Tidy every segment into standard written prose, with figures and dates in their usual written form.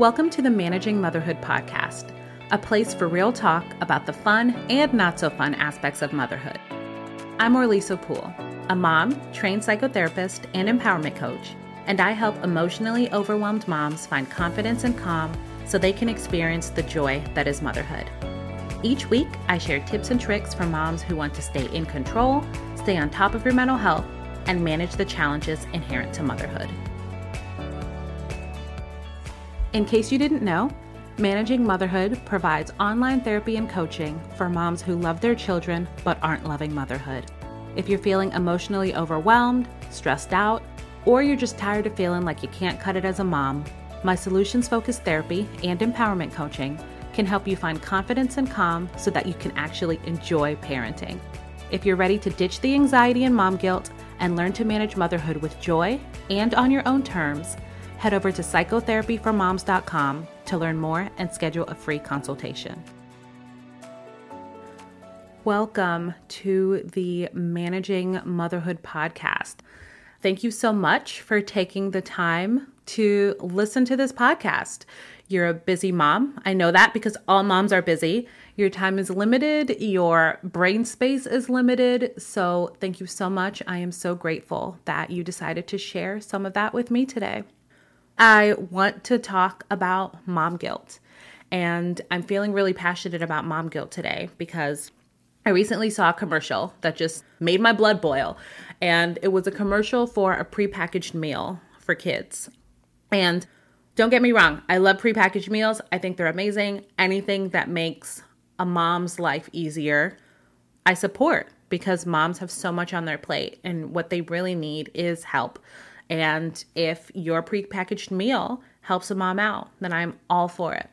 Welcome to the Managing Motherhood podcast, a place for real talk about the fun and not so fun aspects of motherhood. I'm Orlesa Poole, a mom, trained psychotherapist, and empowerment coach, and I help emotionally overwhelmed moms find confidence and calm so they can experience the joy that is motherhood. Each week, I share tips and tricks for moms who want to stay in control, stay on top of your mental health, and manage the challenges inherent to motherhood. In case you didn't know, Managing Motherhood provides online therapy and coaching for moms who love their children but aren't loving motherhood. If you're feeling emotionally overwhelmed, stressed out, or you're just tired of feeling like you can't cut it as a mom, my solutions-focused therapy and empowerment coaching can help you find confidence and calm so that you can actually enjoy parenting. If you're ready to ditch the anxiety and mom guilt and learn to manage motherhood with joy and on your own terms, head over to psychotherapyformoms.com to learn more and schedule a free consultation. Welcome to the Managing Motherhood podcast. Thank you so much for taking the time to listen to this podcast. You're a busy mom. I know that because all moms are busy. Your time is limited. Your brain space is limited. So thank you so much. I am so grateful that you decided to share some of that with me today. I want to talk about mom guilt, and I'm feeling really passionate about mom guilt today because I recently saw a commercial that just made my blood boil, and it was a commercial for a prepackaged meal for kids. And don't get me wrong, I love prepackaged meals. I think they're amazing. Anything that makes a mom's life easier, I support, because moms have so much on their plate, and what they really need is help. And if your prepackaged meal helps a mom out, then I'm all for it.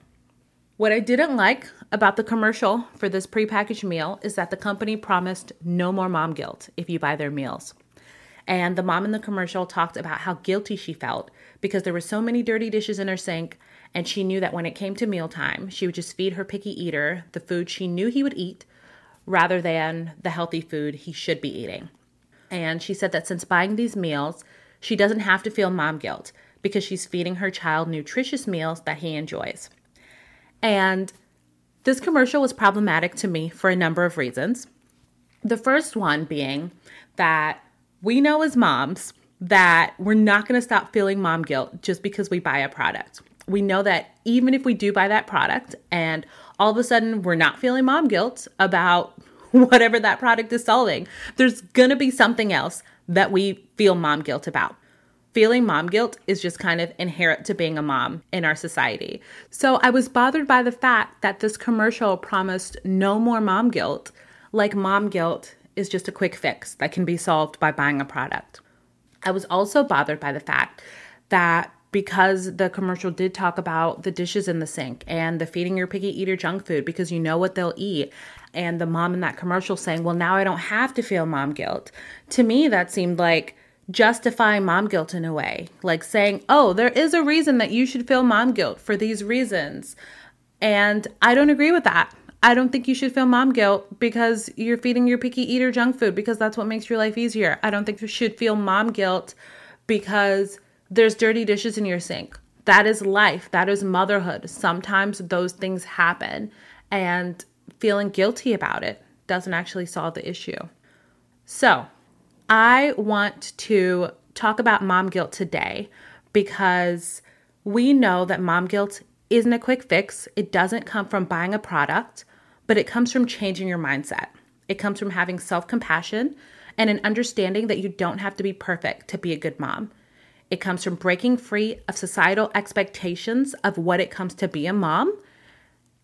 What I didn't like about the commercial for this prepackaged meal is that the company promised no more mom guilt if you buy their meals. And the mom in the commercial talked about how guilty she felt because there were so many dirty dishes in her sink, and she knew that when it came to mealtime, she would just feed her picky eater the food she knew he would eat rather than the healthy food he should be eating. And she said that since buying these meals, she doesn't have to feel mom guilt because she's feeding her child nutritious meals that he enjoys. And this commercial was problematic to me for a number of reasons. The first one being that we know as moms that we're not going to stop feeling mom guilt just because we buy a product. We know that even if we do buy that product and all of a sudden we're not feeling mom guilt about whatever that product is solving, there's going to be something else that we feel mom guilt about. Feeling mom guilt is just kind of inherent to being a mom in our society. So I was bothered by the fact that this commercial promised no more mom guilt, like mom guilt is just a quick fix that can be solved by buying a product. I was also bothered by the fact that because the commercial did talk about the dishes in the sink and the feeding your picky eater junk food because you know what they'll eat, and the mom in that commercial saying, well, now I don't have to feel mom guilt. To me, that seemed like justifying mom guilt in a way, like saying, oh, there is a reason that you should feel mom guilt for these reasons. And I don't agree with that. I don't think you should feel mom guilt because you're feeding your picky eater junk food because that's what makes your life easier. I don't think you should feel mom guilt because there's dirty dishes in your sink. That is life. That is motherhood. Sometimes those things happen, and feeling guilty about it doesn't actually solve the issue. So I want to talk about mom guilt today because we know that mom guilt isn't a quick fix. It doesn't come from buying a product, but it comes from changing your mindset. It comes from having self-compassion and an understanding that you don't have to be perfect to be a good mom. It comes from breaking free of societal expectations of what it comes to be a mom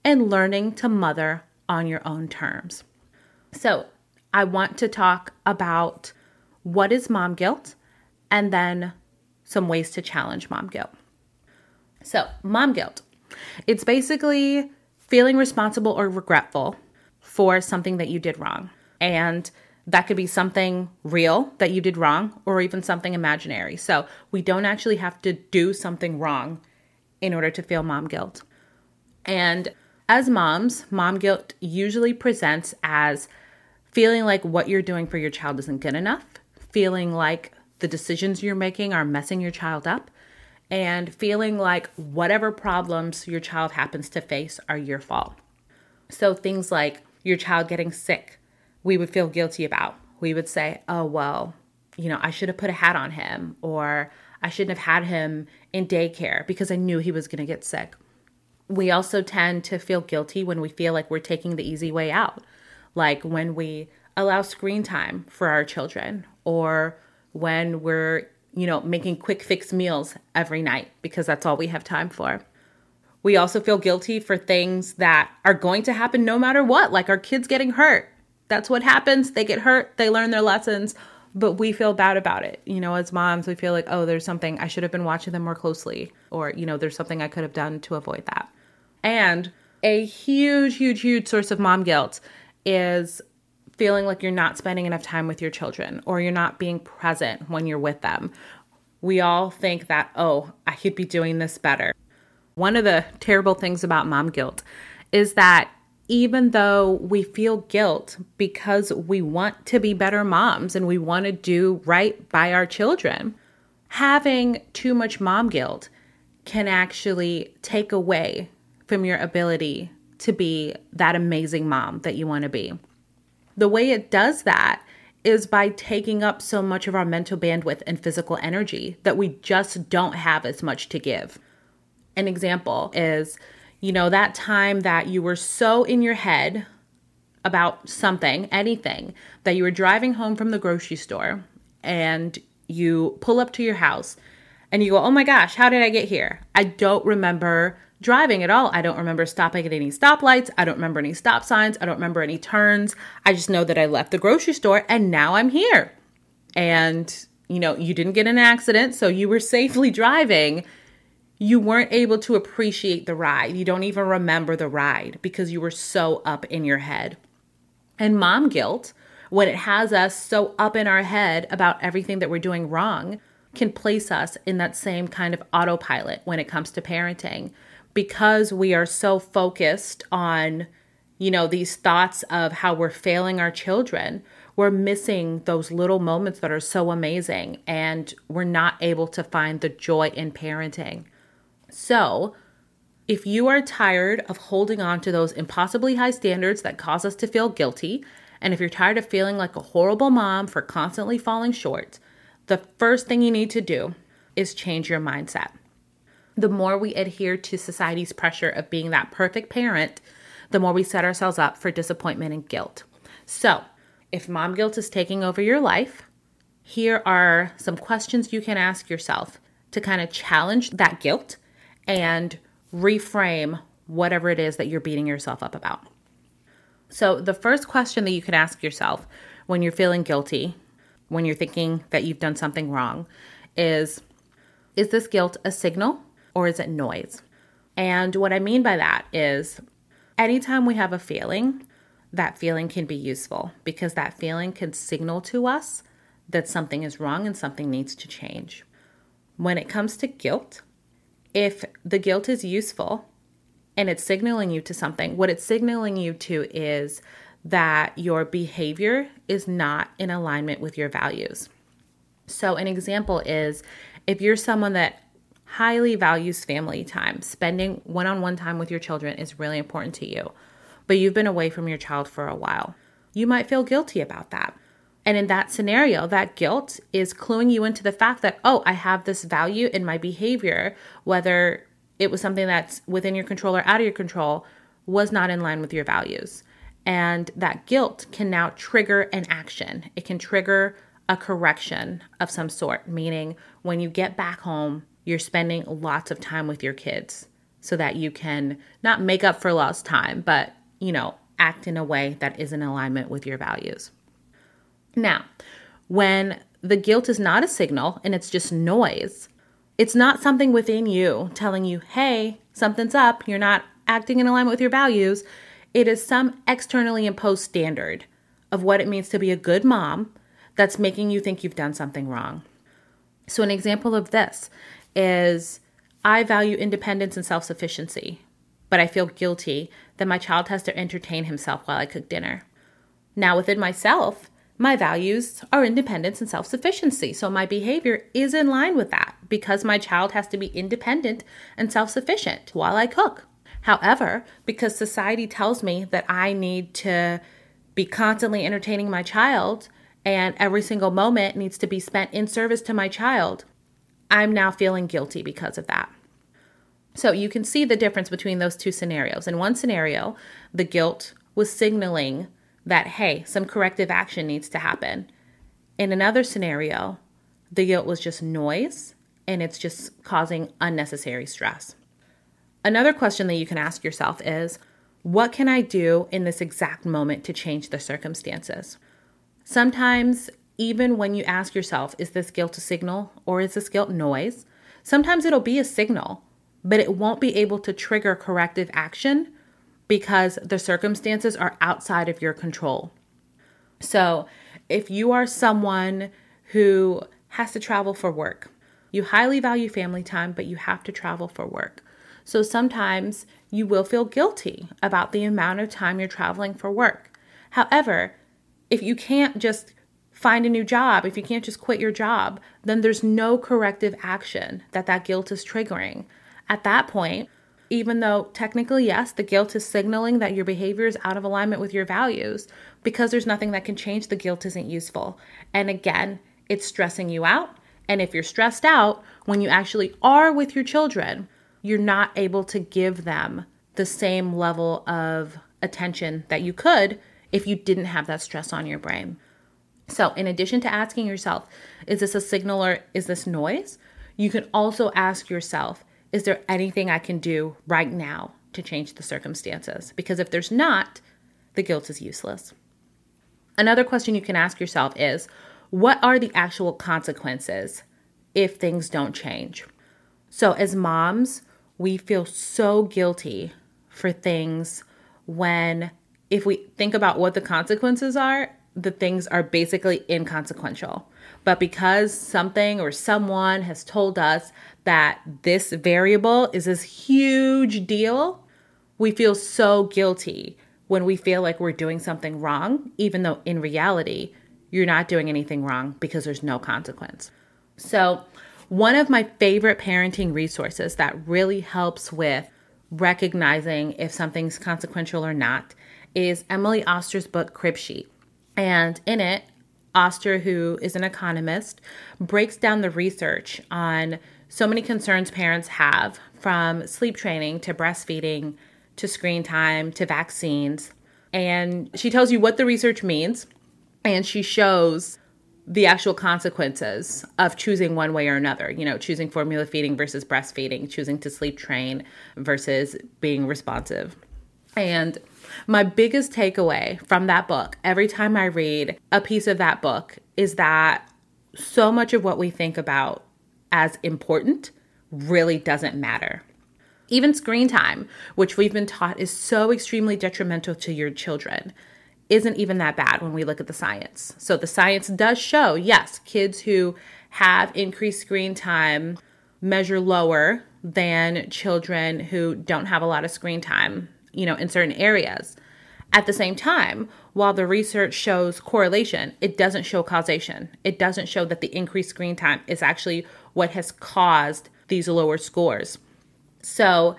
and learning to mother on your own terms. So I want to talk about what is mom guilt and then some ways to challenge mom guilt. So mom guilt, it's basically feeling responsible or regretful for something that you did wrong. And that could be something real that you did wrong or even something imaginary. So we don't actually have to do something wrong in order to feel mom guilt. And as moms, mom guilt usually presents as feeling like what you're doing for your child isn't good enough, feeling like the decisions you're making are messing your child up, and feeling like whatever problems your child happens to face are your fault. So things like your child getting sick, we would feel guilty about. We would say, oh, well, you know, I should have put a hat on him, or I shouldn't have had him in daycare because I knew he was going to get sick. We also tend to feel guilty when we feel like we're taking the easy way out, like when we allow screen time for our children, or when we're, you know, making quick fix meals every night because that's all we have time for. We also feel guilty for things that are going to happen no matter what, like our kids getting hurt. That's what happens. They get hurt. They learn their lessons, but we feel bad about it. You know, as moms, we feel like, oh, there's something I should have been watching them more closely, or, you know, there's something I could have done to avoid that. And a huge, huge, huge source of mom guilt is feeling like you're not spending enough time with your children, or you're not being present when you're with them. We all think that, oh, I could be doing this better. One of the terrible things about mom guilt is that even though we feel guilt because we want to be better moms and we want to do right by our children, having too much mom guilt can actually take away from your ability to be that amazing mom that you want to be. The way it does that is by taking up so much of our mental bandwidth and physical energy that we just don't have as much to give. An example is, you know, that time that you were so in your head about something, anything, that you were driving home from the grocery store and you pull up to your house and you go, oh my gosh, how did I get here? I don't remember driving at all. I don't remember stopping at any stoplights. I don't remember any stop signs. I don't remember any turns. I just know that I left the grocery store and now I'm here. And, you know, you didn't get in an accident, so you were safely driving. You weren't able to appreciate the ride. You don't even remember the ride because you were so up in your head. And mom guilt, when it has us so up in our head about everything that we're doing wrong, can place us in that same kind of autopilot when it comes to parenting, because we are so focused on, you know, these thoughts of how we're failing our children. We're missing those little moments that are so amazing, and we're not able to find the joy in parenting. So if you are tired of holding on to those impossibly high standards that cause us to feel guilty, and if you're tired of feeling like a horrible mom for constantly falling short, the first thing you need to do is change your mindset. The more we adhere to society's pressure of being that perfect parent, the more we set ourselves up for disappointment and guilt. So if mom guilt is taking over your life, here are some questions you can ask yourself to kind of challenge that guilt and reframe whatever it is that you're beating yourself up about. So the first question that you can ask yourself when you're feeling guilty, when you're thinking that you've done something wrong, is this guilt a signal or is it noise? And what I mean by that is, anytime we have a feeling, that feeling can be useful because that feeling can signal to us that something is wrong and something needs to change. When it comes to guilt, if the guilt is useful and it's signaling you to something, what it's signaling you to is that your behavior is not in alignment with your values. So an example is, if you're someone that highly values family time, spending one-on-one time with your children is really important to you, but you've been away from your child for a while, you might feel guilty about that. And in that scenario, that guilt is cluing you into the fact that, oh, I have this value in my behavior, whether it was something that's within your control or out of your control, was not in line with your values. And that guilt can now trigger an action. It can trigger a correction of some sort, meaning when you get back home, you're spending lots of time with your kids so that you can not make up for lost time, but, you know, act in a way that is in alignment with your values. Now, when the guilt is not a signal and it's just noise, it's not something within you telling you, hey, something's up, you're not acting in alignment with your values. It is some externally imposed standard of what it means to be a good mom that's making you think you've done something wrong. So an example of this is, I value independence and self-sufficiency, but I feel guilty that my child has to entertain himself while I cook dinner. Now within myself, My values are independence and self-sufficiency, so my behavior is in line with that because my child has to be independent and self-sufficient while I cook. However, because society tells me that I need to be constantly entertaining my child and every single moment needs to be spent in service to my child, I'm now feeling guilty because of that. So you can see the difference between those two scenarios. In one scenario, the guilt was signaling that, hey, some corrective action needs to happen. In another scenario, the guilt was just noise and it's just causing unnecessary stress. Another question that you can ask yourself is, what can I do in this exact moment to change the circumstances? Sometimes, even when you ask yourself, is this guilt a signal or is this guilt noise? Sometimes it'll be a signal, but it won't be able to trigger corrective action because the circumstances are outside of your control. So if you are someone who has to travel for work, you highly value family time, but you have to travel for work. So sometimes you will feel guilty about the amount of time you're traveling for work. However, if you can't just find a new job, if you can't just quit your job, then there's no corrective action that guilt is triggering. At that point, even though technically, yes, the guilt is signaling that your behavior is out of alignment with your values, because there's nothing that can change, the guilt isn't useful. And again, it's stressing you out. And if you're stressed out, when you actually are with your children, you're not able to give them the same level of attention that you could if you didn't have that stress on your brain. So in addition to asking yourself, is this a signal or is this noise? You can also ask yourself, is there anything I can do right now to change the circumstances? Because if there's not, the guilt is useless. Another question you can ask yourself is, what are the actual consequences if things don't change? So as moms, we feel so guilty for things when, if we think about what the consequences are, the things are basically inconsequential. But because something or someone has told us that this variable is this huge deal, we feel so guilty when we feel like we're doing something wrong, even though in reality, you're not doing anything wrong because there's no consequence. So one of my favorite parenting resources that really helps with recognizing if something's consequential or not is Emily Oster's book, Cribsheet. And in it, Oster, who is an economist, breaks down the research on so many concerns parents have, from sleep training to breastfeeding to screen time to vaccines. And she tells you what the research means, and she shows the actual consequences of choosing one way or another, you know, choosing formula feeding versus breastfeeding, choosing to sleep train versus being responsive. And my biggest takeaway from that book, every time I read a piece of that book, is that so much of what we think about as important really doesn't matter. Even screen time, which we've been taught is so extremely detrimental to your children, isn't even that bad when we look at the science. So the science does show, yes, kids who have increased screen time measure lower than children who don't have a lot of screen time, you know, in certain areas. At the same time, while the research shows correlation, it doesn't show causation. It doesn't show that the increased screen time is actually what has caused these lower scores. So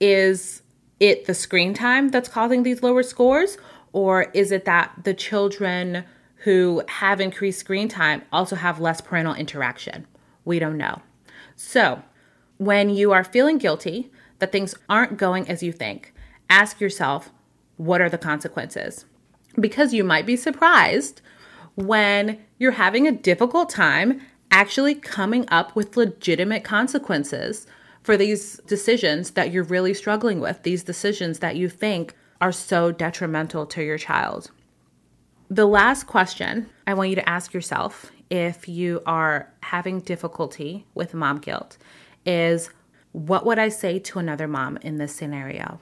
is it the screen time that's causing these lower scores? Or is it that the children who have increased screen time also have less parental interaction? We don't know. So when you are feeling guilty that things aren't going as you think, ask yourself, what are the consequences? Because you might be surprised when you're having a difficult time actually coming up with legitimate consequences for these decisions that you're really struggling with, these decisions that you think are so detrimental to your child. The last question I want you to ask yourself if you are having difficulty with mom guilt is, what would I say to another mom in this scenario?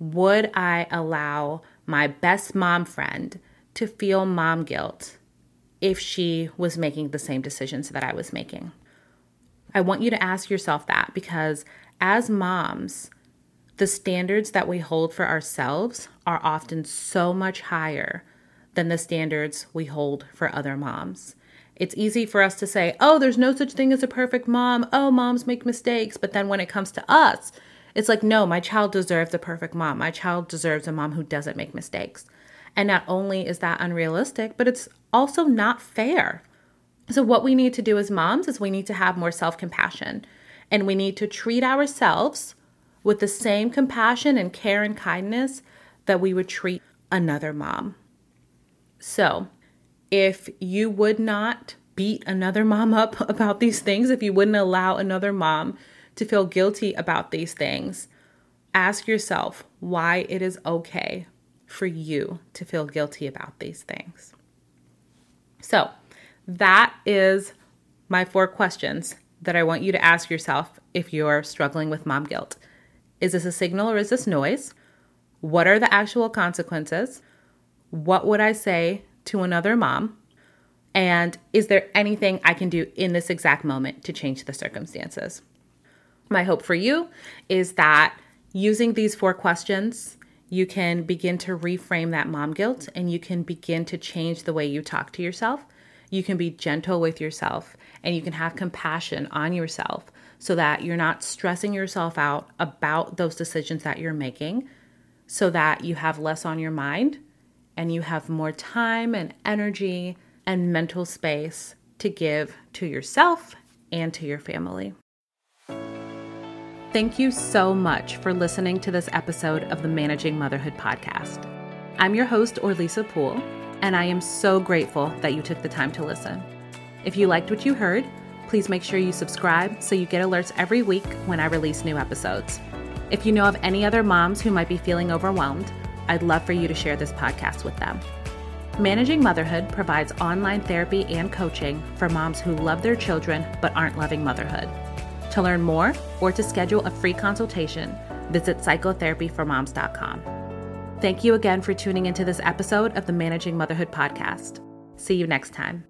Would I allow my best mom friend to feel mom guilt if she was making the same decisions that I was making? I want you to ask yourself that, because as moms, the standards that we hold for ourselves are often so much higher than the standards we hold for other moms. It's easy for us to say, oh, there's no such thing as a perfect mom. Oh, moms make mistakes. But then when it comes to us, it's like, no, my child deserves a perfect mom. My child deserves a mom who doesn't make mistakes. And not only is that unrealistic, but it's also not fair. So what we need to do as moms is we need to have more self-compassion, and we need to treat ourselves with the same compassion and care and kindness that we would treat another mom. So if you would not beat another mom up about these things, if you wouldn't allow another mom to feel guilty about these things, ask yourself why it is okay for you to feel guilty about these things. So that is my 4 questions that I want you to ask yourself if you're struggling with mom guilt. Is this a signal or is this noise? What are the actual consequences? What would I say to another mom? And is there anything I can do in this exact moment to change the circumstances? My hope for you is that using these 4 questions, you can begin to reframe that mom guilt, and you can begin to change the way you talk to yourself. You can be gentle with yourself, and you can have compassion on yourself so that you're not stressing yourself out about those decisions that you're making, so that you have less on your mind and you have more time and energy and mental space to give to yourself and to your family. Thank you so much for listening to this episode of the Managing Motherhood podcast. I'm your host, Orlesa Poole, and I am so grateful that you took the time to listen. If you liked what you heard, please make sure you subscribe so you get alerts every week when I release new episodes. If you know of any other moms who might be feeling overwhelmed, I'd love for you to share this podcast with them. Managing Motherhood provides online therapy and coaching for moms who love their children but aren't loving motherhood. To learn more or to schedule a free consultation, visit psychotherapyformoms.com. Thank you again for tuning into this episode of the Managing Motherhood podcast. See you next time.